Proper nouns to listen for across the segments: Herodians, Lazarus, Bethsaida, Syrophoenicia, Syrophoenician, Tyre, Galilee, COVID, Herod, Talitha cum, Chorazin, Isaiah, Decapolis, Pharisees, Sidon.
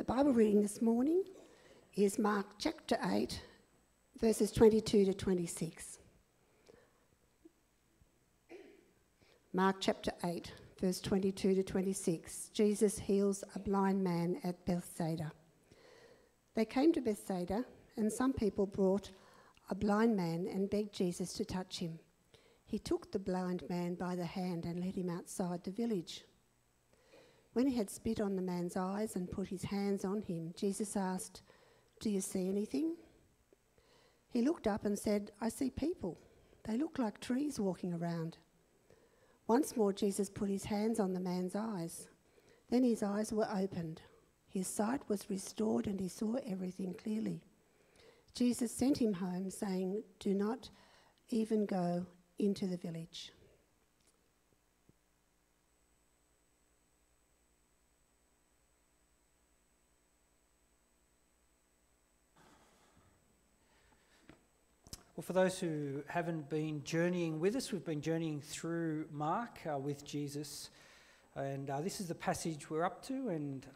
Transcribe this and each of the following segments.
The Bible reading this morning is Mark chapter 8, verses 22 to 26. Mark chapter 8, verse 22 to 26. Jesus heals a blind man at Bethsaida. They came to Bethsaida, and some people brought a blind man and begged Jesus to touch him. He took the blind man by the hand and led him outside the village. When he had spit on the man's eyes and put his hands on him, Jesus asked, "Do you see anything?" He looked up and said, "I see people. They look like trees walking around." Once more Jesus put his hands on the man's eyes. Then his eyes were opened. His sight was restored and he saw everything clearly. Jesus sent him home saying, "Do not even go into the village." Well, for those who haven't been journeying with us, we've been journeying through Mark with Jesus, and this is the passage we're up to, and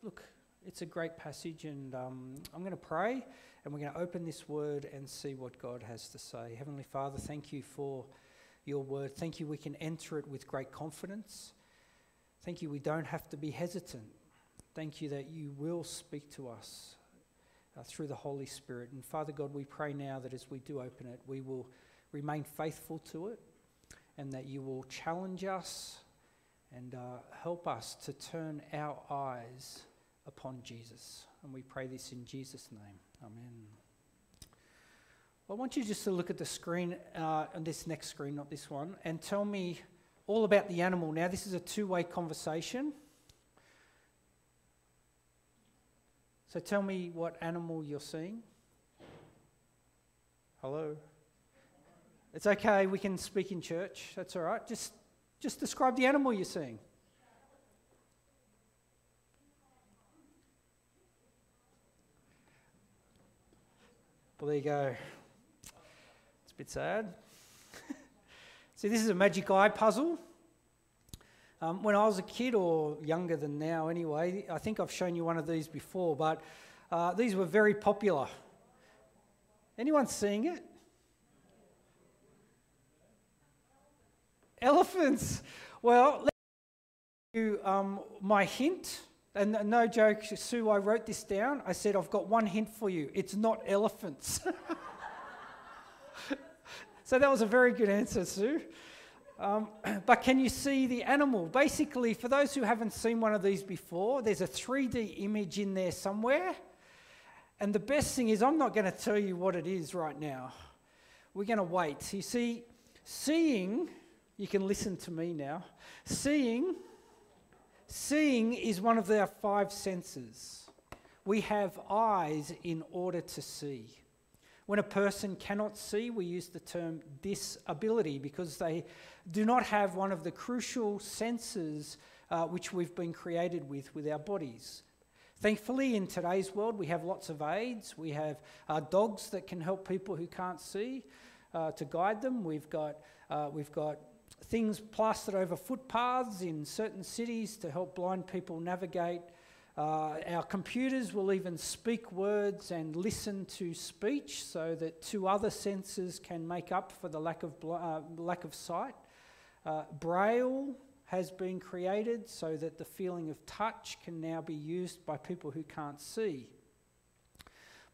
look, it's a great passage, and I'm going to pray, and we're going to open this word and see what God has to say. Heavenly Father, thank you for your word. Thank you we can enter it with great confidence. Thank you we don't have to be hesitant. Thank you that you will speak to us through the Holy Spirit. And Father God, we pray now that as we do open it, we will remain faithful to it, and that you will challenge us and help us to turn our eyes upon Jesus. And we pray this in Jesus' name. Amen. Well, I want you just to look at the screen, on this next screen, not this one, and tell me all about the animal. Now, this is a two-way conversation. So tell me what animal you're seeing. Hello? It's okay, we can speak in church. That's all right. Just describe the animal you're seeing. Well, there you go. It's a bit sad. See, this is a magic eye puzzle. When I was a kid, or younger than now anyway, I think I've shown you one of these before, but these were very popular. Anyone seeing it? Elephants. Well, let me give you my hint, and no joke, Sue, I wrote this down. I said, I've got one hint for you. It's not elephants. So that was a very good answer, Sue. But can you see the animal? Basically, for those who haven't seen one of these before, there's a 3D image in there somewhere. And the best thing is, I'm not going to tell you what it is right now. We're going to wait. You see, seeing, you can listen to me now. Seeing is one of our five senses. We have eyes in order to see. When a person cannot see, we use the term disability, because they do not have one of the crucial senses which we've been created with our bodies. Thankfully, in today's world, we have lots of aids. We have dogs that can help people who can't see to guide them. We've got things plastered over footpaths in certain cities to help blind people navigate. Our computers will even speak words and listen to speech, so that two other senses can make up for the lack of sight. Braille has been created so that the feeling of touch can now be used by people who can't see.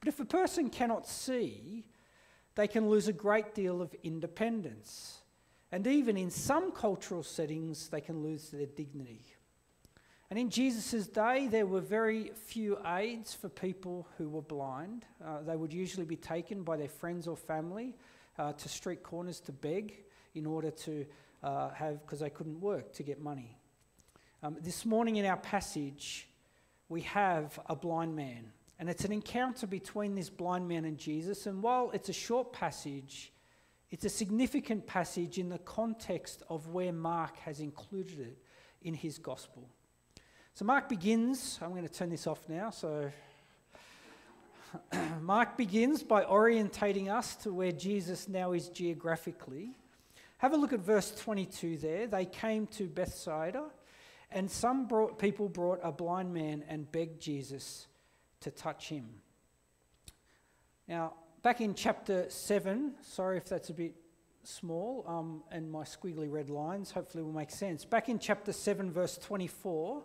But if a person cannot see, they can lose a great deal of independence. And even in some cultural settings, they can lose their dignity. And in Jesus' day, there were very few aids for people who were blind. They would usually be taken by their friends or family to street corners to beg in order to because they couldn't work, to get money. This morning in our passage, we have a blind man. And it's an encounter between this blind man and Jesus. And while it's a short passage, it's a significant passage in the context of where Mark has included it in his gospel. So Mark begins, I'm going to turn this off now, so Mark begins by orientating us to where Jesus now is geographically. Have a look at verse 22 there. They came to Bethsaida, And some people brought a blind man and begged Jesus to touch him. Now, back in chapter 7, sorry if that's a bit small, and my squiggly red lines hopefully will make sense. Back in chapter 7, verse 24,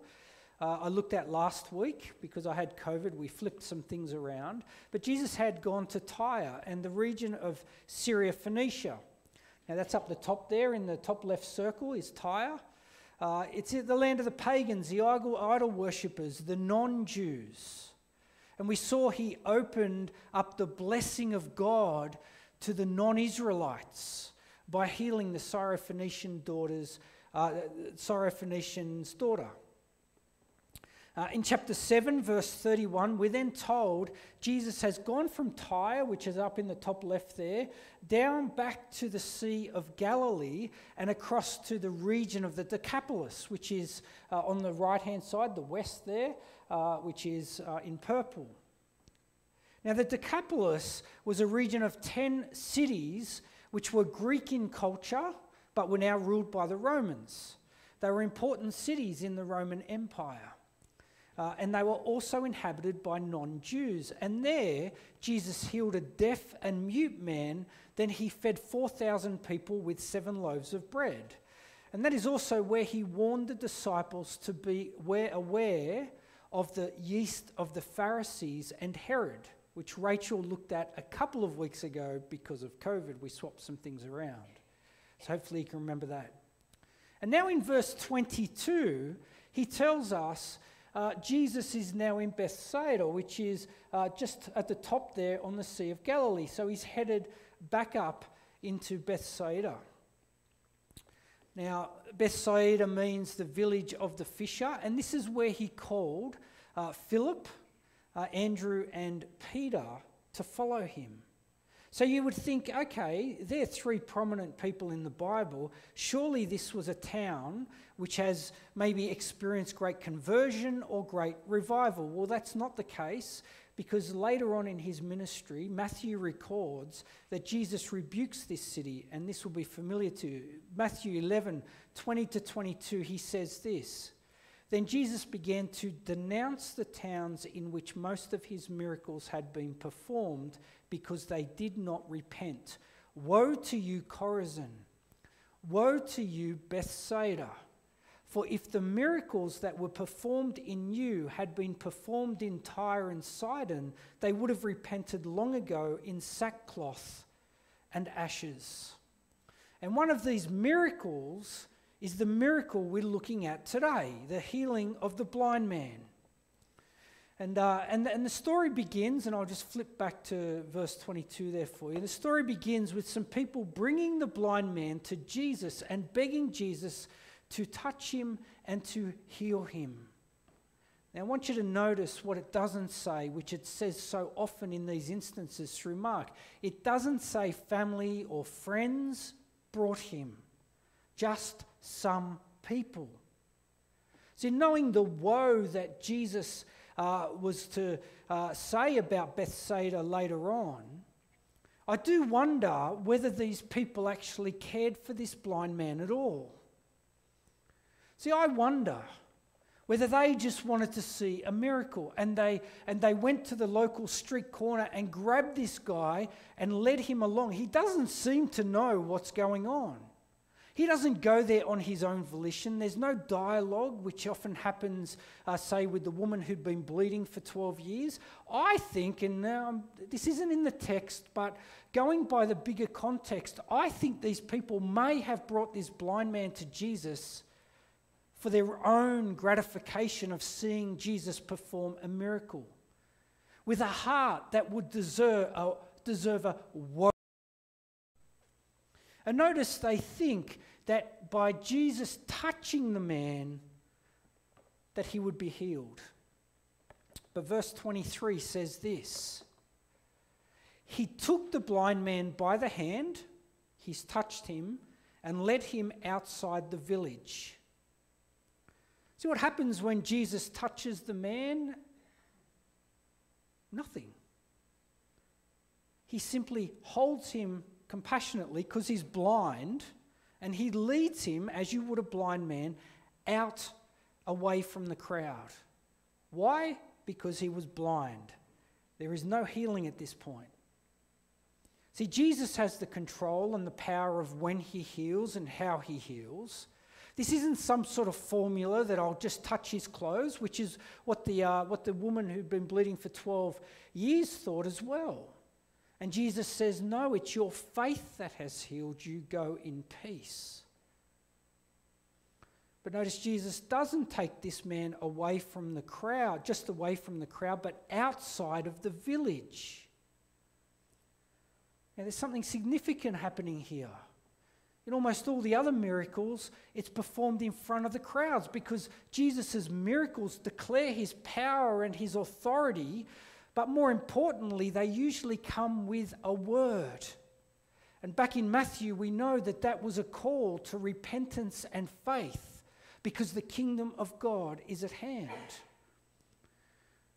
I looked at last week because I had COVID. We flipped some things around. But Jesus had gone to Tyre and the region of Syrophoenicia. Now, that's up the top there in the top left circle is Tyre. It's the land of the pagans, the idol worshippers, the non-Jews. And we saw he opened up the blessing of God to the non-Israelites by healing the Syrophoenician's daughter. In chapter 7, verse 31, we're then told Jesus has gone from Tyre, which is up in the top left there, down back to the Sea of Galilee and across to the region of the Decapolis, which is on the right-hand side, the west there, which is in purple. Now, the Decapolis was a region of 10 cities which were Greek in culture but were now ruled by the Romans. They were important cities in the Roman Empire. And they were also inhabited by non-Jews. And there, Jesus healed a deaf and mute man. Then he fed 4,000 people with 7 loaves of bread. And that is also where he warned the disciples to be aware of the yeast of the Pharisees and Herod, which Rachel looked at a couple of weeks ago because of COVID. We swapped some things around. So hopefully you can remember that. And now in verse 22, he tells us Jesus is now in Bethsaida, which is just at the top there on the Sea of Galilee. So he's headed back up into Bethsaida. Now, Bethsaida means the village of the fisher, and this is where he called Philip, Andrew, and Peter to follow him. So you would think, okay, they're 3 prominent people in the Bible. Surely this was a town which has maybe experienced great conversion or great revival. Well, that's not the case, because later on in his ministry, Matthew records that Jesus rebukes this city, and this will be familiar to you. Matthew 11, 20 to 22, he says this: "Then Jesus began to denounce the towns in which most of his miracles had been performed, because they did not repent. Woe to you, Chorazin! Woe to you, Bethsaida! For if the miracles that were performed in you had been performed in Tyre and Sidon, they would have repented long ago in sackcloth and ashes." And one of these miracles is the miracle we're looking at today, the healing of the blind man. And the story begins, and I'll just flip back to verse 22 there for you. The story begins with some people bringing the blind man to Jesus and begging Jesus to touch him and to heal him. Now, I want you to notice what it doesn't say, which it says so often in these instances through Mark. It doesn't say family or friends brought him, just some people. So knowing the woe that Jesus was to say about Bethsaida later on, I do wonder whether these people actually cared for this blind man at all. See, I wonder whether they just wanted to see a miracle, and they went to the local street corner and grabbed this guy and led him along. He doesn't seem to know what's going on. He doesn't go there on his own volition. There's no dialogue, which often happens, say, with the woman who'd been bleeding for 12 years. I think, and this isn't in the text, but going by the bigger context, I think these people may have brought this blind man to Jesus for their own gratification of seeing Jesus perform a miracle, with a heart that would deserve a woe. And notice they think that by Jesus touching the man, that he would be healed. But verse 23 says this: "He took the blind man by the hand," he's touched him, "and led him outside the village." See what happens when Jesus touches the man? Nothing. He simply holds him compassionately, because he's blind, and he leads him, as you would a blind man, out away from the crowd. Why? Because he was blind. There is no healing at this point. See, Jesus has the control and the power of when he heals and how he heals. This isn't some sort of formula that I'll just touch his clothes, which is what the woman who'd been bleeding for 12 years thought as well. And Jesus says, no, it's your faith that has healed you. Go in peace. But notice Jesus doesn't take this man away from the crowd, just away from the crowd, but outside of the village. Now, there's something significant happening here. In almost all the other miracles, it's performed in front of the crowds because Jesus' miracles declare his power and his authority, but more importantly, they usually come with a word. And back in Matthew, we know that that was a call to repentance and faith because the kingdom of God is at hand.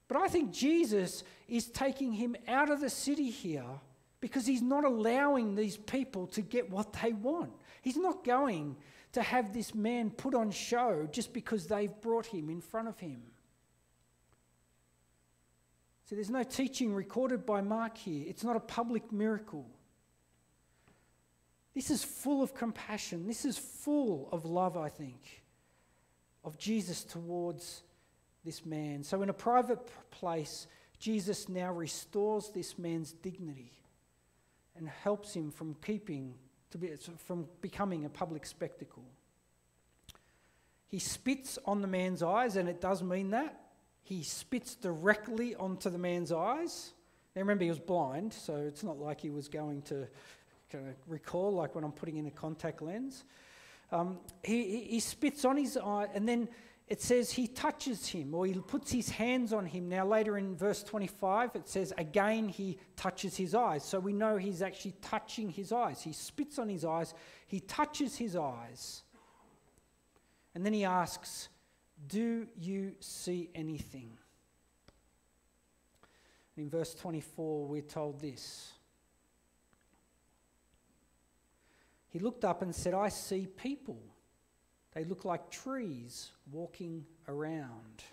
But I think Jesus is taking him out of the city here because he's not allowing these people to get what they want. He's not going to have this man put on show just because they've brought him in front of him. See, there's no teaching recorded by Mark here. It's not a public miracle. This is full of compassion. This is full of love, I think, of Jesus towards this man. So in a private place, Jesus now restores this man's dignity and helps him from becoming a public spectacle. He spits on the man's eyes, and it does mean that. He spits directly onto the man's eyes. Now remember, he was blind, so it's not like he was going to recall, like when I'm putting in a contact lens. He spits on his eye, and then it says he touches him, or he puts his hands on him. Now later in verse 25, it says again he touches his eyes. So we know he's actually touching his eyes. He spits on his eyes, he touches his eyes. And then he asks, "Do you see anything?" And in verse 24, we're told this. He looked up and said, "I see people. They look like trees walking around."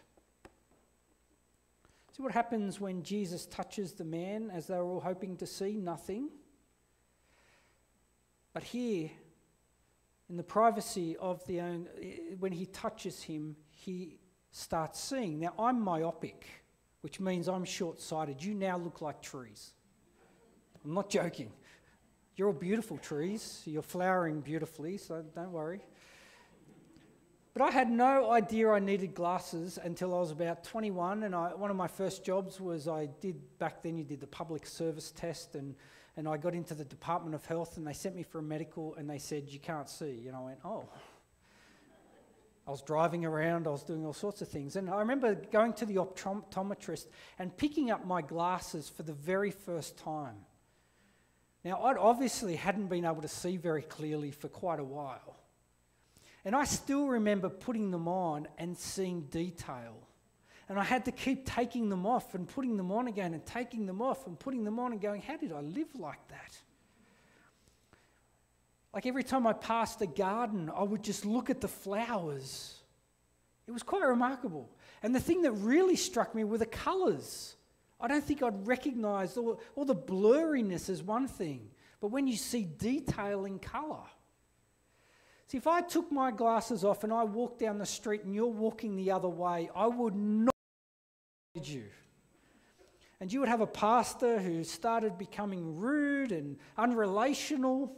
See what happens when Jesus touches the man as they were all hoping to see? Nothing. But here, in the privacy of when he touches him, he starts seeing. Now, I'm myopic, which means I'm short-sighted. You now look like trees. I'm not joking. You're all beautiful trees. You're flowering beautifully, so don't worry. But I had no idea I needed glasses until I was about 21, and one of my first jobs was back then you did the public service test, and I got into the Department of Health, and they sent me for a medical, and they said, "You can't see." And I went, oh. I was driving around, I was doing all sorts of things. And I remember going to the optometrist and picking up my glasses for the very first time. Now, I'd obviously hadn't been able to see very clearly for quite a while. And I still remember putting them on and seeing detail. And I had to keep taking them off and putting them on again and taking them off and putting them on and going, how did I live like that? Like every time I passed a garden, I would just look at the flowers. It was quite remarkable. And the thing that really struck me were the colours. I don't think I'd recognise all the blurriness as one thing, but when you see detail in colour. See, if I took my glasses off and I walked down the street and you're walking the other way, I would not have you. And you would have a pastor who started becoming rude and unrelational.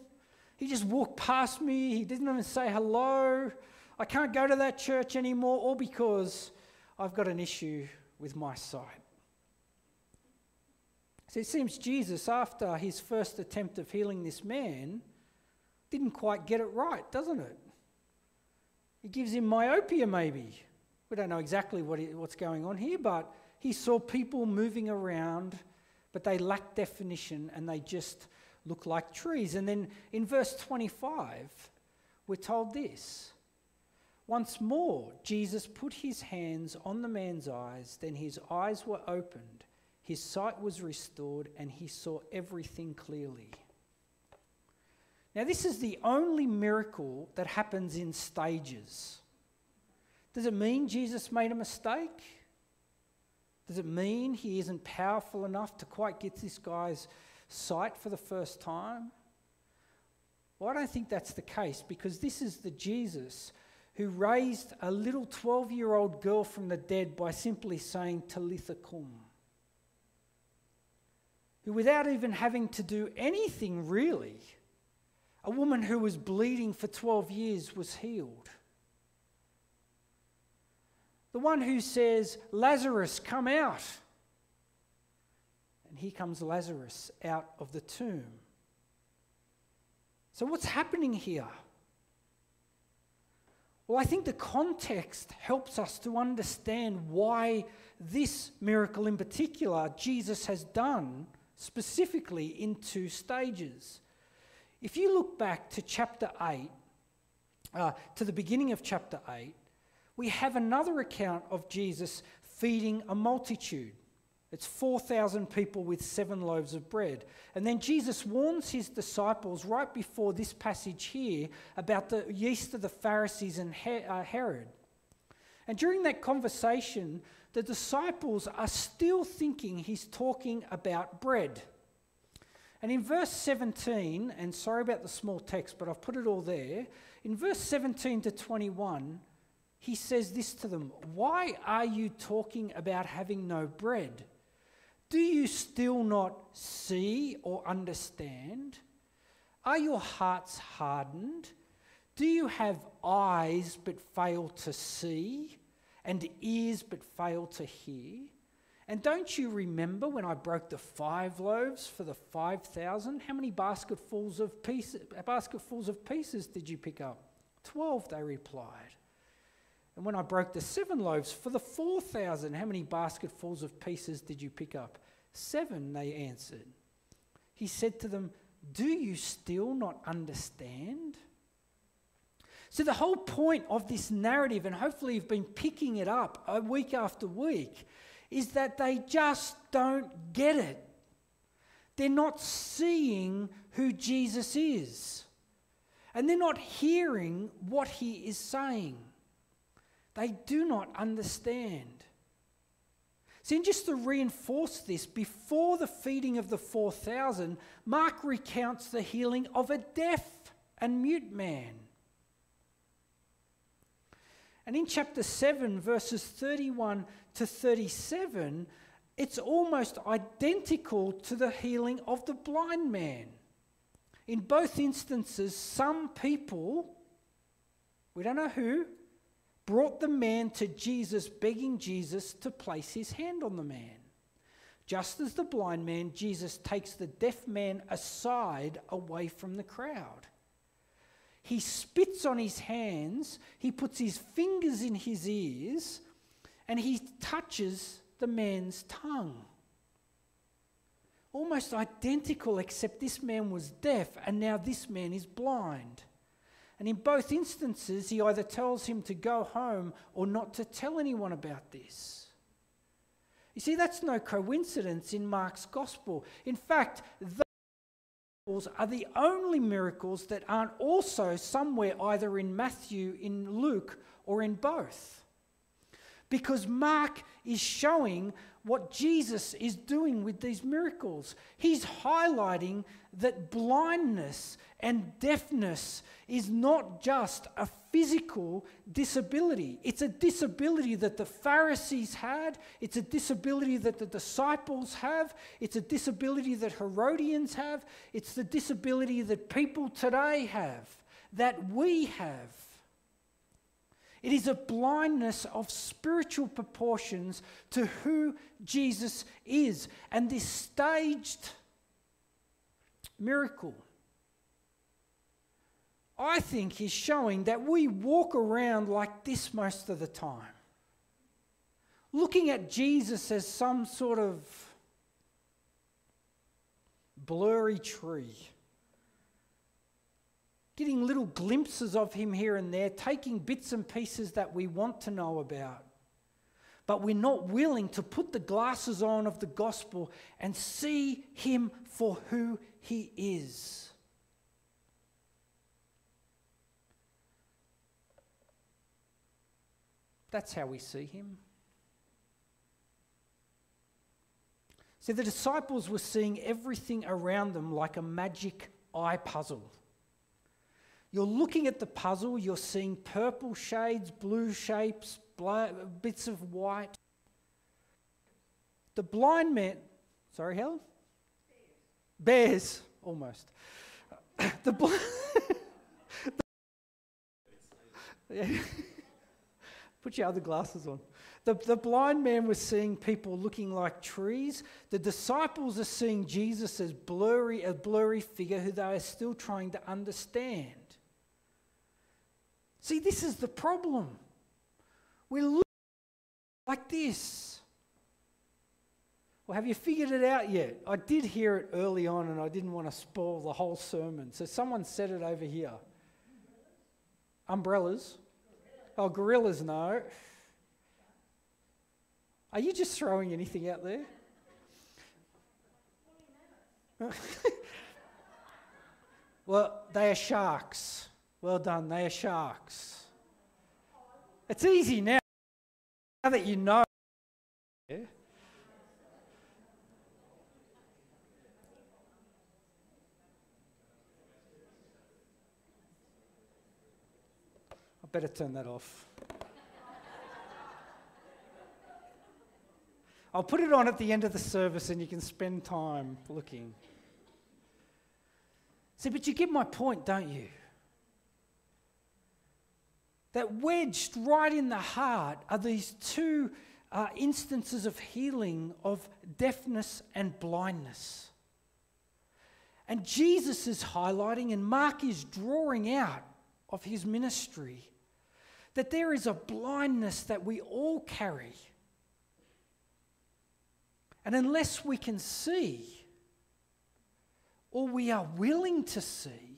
He just walked past me. He didn't even say hello. I can't go to that church anymore, all because I've got an issue with my sight. So it seems Jesus, after his first attempt of healing this man, didn't quite get it right, doesn't it? He gives him myopia, maybe. We don't know exactly what's going on here, but he saw people moving around, but they lacked definition and they just looked like trees. And then in verse 25, we're told this. Once more, Jesus put his hands on the man's eyes, then his eyes were opened. His sight was restored and he saw everything clearly. Now, this is the only miracle that happens in stages. Does it mean Jesus made a mistake? Does it mean he isn't powerful enough to quite get this guy's sight for the first time? Well, I don't think that's the case, because this is the Jesus who raised a little 12-year-old girl from the dead by simply saying, "Talitha cum," who, without even having to do anything really, a woman who was bleeding for 12 years was healed. The one who says, "Lazarus, come out." And here comes Lazarus out of the tomb. So what's happening here? Well, I think the context helps us to understand why this miracle in particular Jesus has done specifically in two stages. If you look back to chapter 8, to the beginning of chapter 8, we have another account of Jesus feeding a multitude. It's 4,000 people with 7 loaves of bread. And then Jesus warns his disciples right before this passage here about the yeast of the Pharisees and Herod. And during that conversation, the disciples are still thinking he's talking about bread. And in verse 17, and sorry about the small text, but I've put it all there. In verse 17 to 21, he says this to them: "Why are you talking about having no bread? Do you still not see or understand? Are your hearts hardened? Do you have eyes but fail to see, and ears but fail to hear? And don't you remember when I broke the 5 loaves for the 5,000? How many basketfuls of pieces did you pick up? 12, they replied. And when I broke the 7 loaves for the 4,000, how many basketfuls of pieces did you pick up? 7, they answered. He said to them, do you still not understand?" So the whole point of this narrative, and hopefully you've been picking it up week after week, is that they just don't get it. They're not seeing who Jesus is. And they're not hearing what he is saying. They do not understand. See, and just to reinforce this, before the feeding of the 4,000, Mark recounts the healing of a deaf and mute man. And in chapter 7, verses 31 to 37, it's almost identical to the healing of the blind man. In both instances, some people, we don't know who, brought the man to Jesus, begging Jesus to place his hand on the man. Just as the blind man, Jesus takes the deaf man aside, away from the crowd. He spits on his hands, he puts his fingers in his ears, and he touches the man's tongue. Almost identical, except this man was deaf and now this man is blind. And in both instances, he either tells him to go home or not to tell anyone about this. You see, that's no coincidence in Mark's gospel. In fact, those miracles are the only miracles that aren't also somewhere either in Matthew, in Luke, or in both. Because Mark is showing what Jesus is doing with these miracles. He's highlighting that blindness and deafness is not just a physical disability. It's a disability that the Pharisees had. It's a disability that the disciples have. It's a disability that Herodians have. It's the disability that people today have, that we have. It is a blindness of spiritual proportions to who Jesus is. And this staged miracle, I think, is showing that we walk around like this most of the time, looking at Jesus as some sort of blurry tree, getting little glimpses of him here and there, taking bits and pieces that we want to know about. But we're not willing to put the glasses on of the gospel and see him for who he is. That's how we see him. See, the disciples were seeing everything around them like a magic eye puzzle. You're looking at the puzzle, you're seeing purple shades, blue shapes, bits of white. The blind man, sorry, Helen? Bears, almost. The blind... Put your other glasses on. The blind man was seeing people looking like trees. The disciples are seeing Jesus as a blurry figure who they are still trying to understand. See, this is the problem. We look like this. Well, have you figured it out yet? I did hear it early on and I didn't want to spoil the whole sermon. So someone said it over here. Umbrellas. Oh, gorillas, no. Are you just throwing anything out there? Well, they are sharks. Well done, they are sharks. It's easy now, now that you know. Yeah. I better turn that off. I'll put it on at the end of the service and you can spend time looking. See, but you get my point, don't you? That wedged right in the heart are these two instances of healing of deafness and blindness. And Jesus is highlighting, and Mark is drawing out of his ministry, that there is a blindness that we all carry. And unless we can see, or we are willing to see,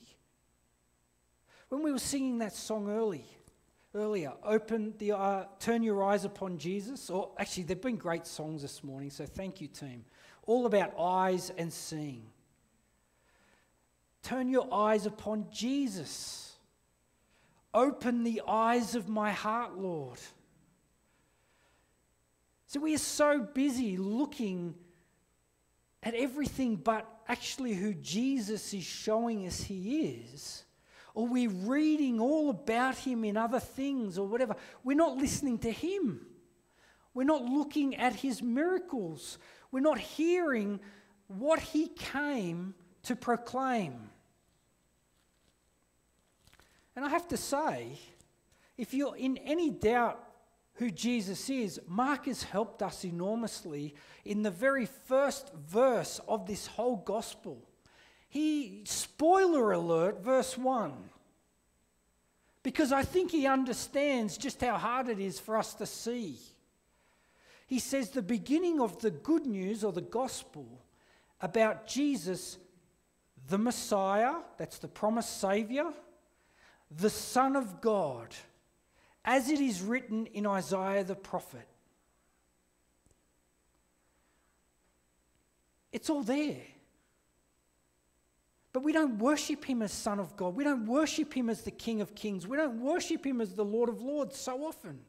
when we were singing that song earlier, turn your eyes upon Jesus, or actually there have been great songs this morning, so thank you team, all about eyes and seeing. Turn your eyes upon Jesus. Open the eyes of my heart, Lord. So we are so busy looking at everything but actually who Jesus is showing us he is, or we're reading all about him in other things or whatever. We're not listening to him. We're not looking at his miracles. We're not hearing what he came to proclaim. And I have to say, if you're in any doubt who Jesus is, Mark has helped us enormously in the very first verse of this whole gospel. He, spoiler alert, verse 1. Because I think he understands just how hard it is for us to see. He says the beginning of the good news or the gospel about Jesus, the Messiah, that's the promised Saviour, the Son of God, as it is written in Isaiah the prophet. It's all there. But we don't worship him as Son of God. We don't worship him as the King of Kings. We don't worship him as the Lord of Lords so often.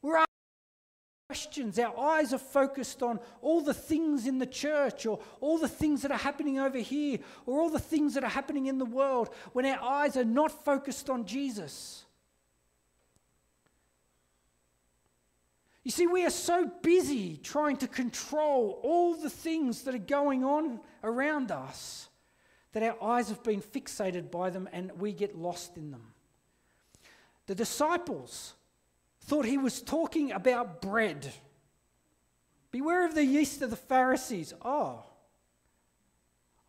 We're asking questions. Our eyes are focused on all the things in the church, or all the things that are happening over here, or all the things that are happening in the world, when our eyes are not focused on Jesus. You see, we are so busy trying to control all the things that are going on around us that our eyes have been fixated by them and we get lost in them. The disciples thought he was talking about bread. Beware of the yeast of the Pharisees. Oh,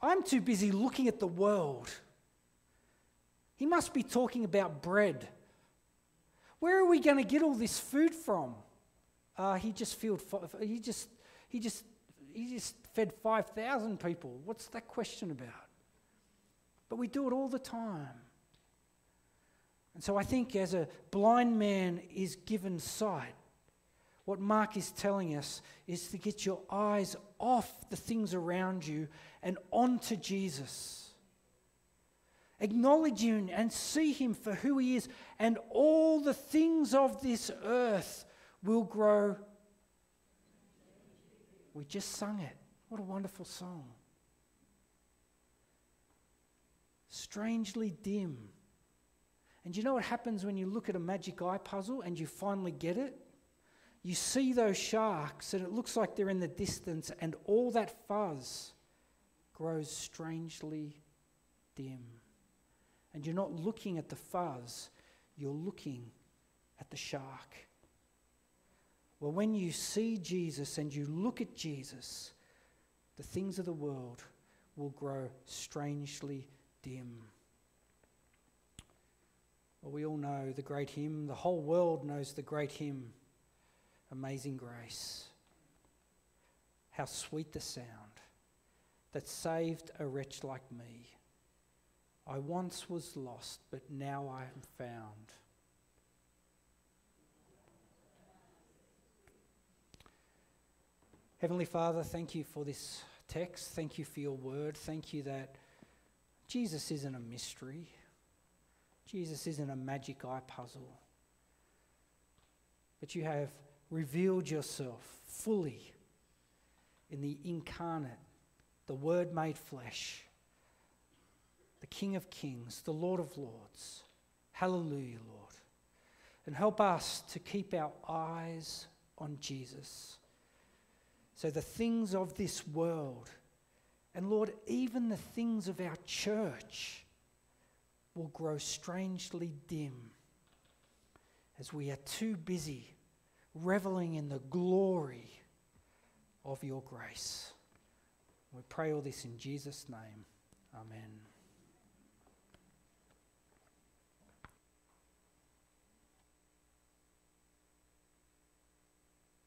I'm too busy looking at the world. He must be talking about bread. Where are we going to get all this food from? He just fed 5,000 people. What's that question about? But we do it all the time. And so I think as a blind man is given sight, what Mark is telling us is to get your eyes off the things around you and onto Jesus. acknowledging and see him for who he is, and all the things of this earth will grow. We just sung it. What a wonderful song. Strangely dim. And you know what happens when you look at a magic eye puzzle and you finally get it? You see those sharks and it looks like they're in the distance, and all that fuzz grows strangely dim. And you're not looking at the fuzz, you're looking at the shark. Well, when you see Jesus and you look at Jesus, the things of the world will grow strangely dim. Well, we all know the great hymn. The whole world knows the great hymn, Amazing Grace. How sweet the sound that saved a wretch like me. I once was lost, but now I am found. Heavenly Father, thank you for this text. Thank you for your word. Thank you that Jesus isn't a mystery. Jesus isn't a magic eye puzzle. But you have revealed yourself fully in the incarnate, the Word made flesh, the King of Kings, the Lord of Lords. Hallelujah, Lord. And help us to keep our eyes on Jesus. So the things of this world, and Lord, even the things of our church, will grow strangely dim as we are too busy reveling in the glory of your grace. We pray all this in Jesus' name. Amen.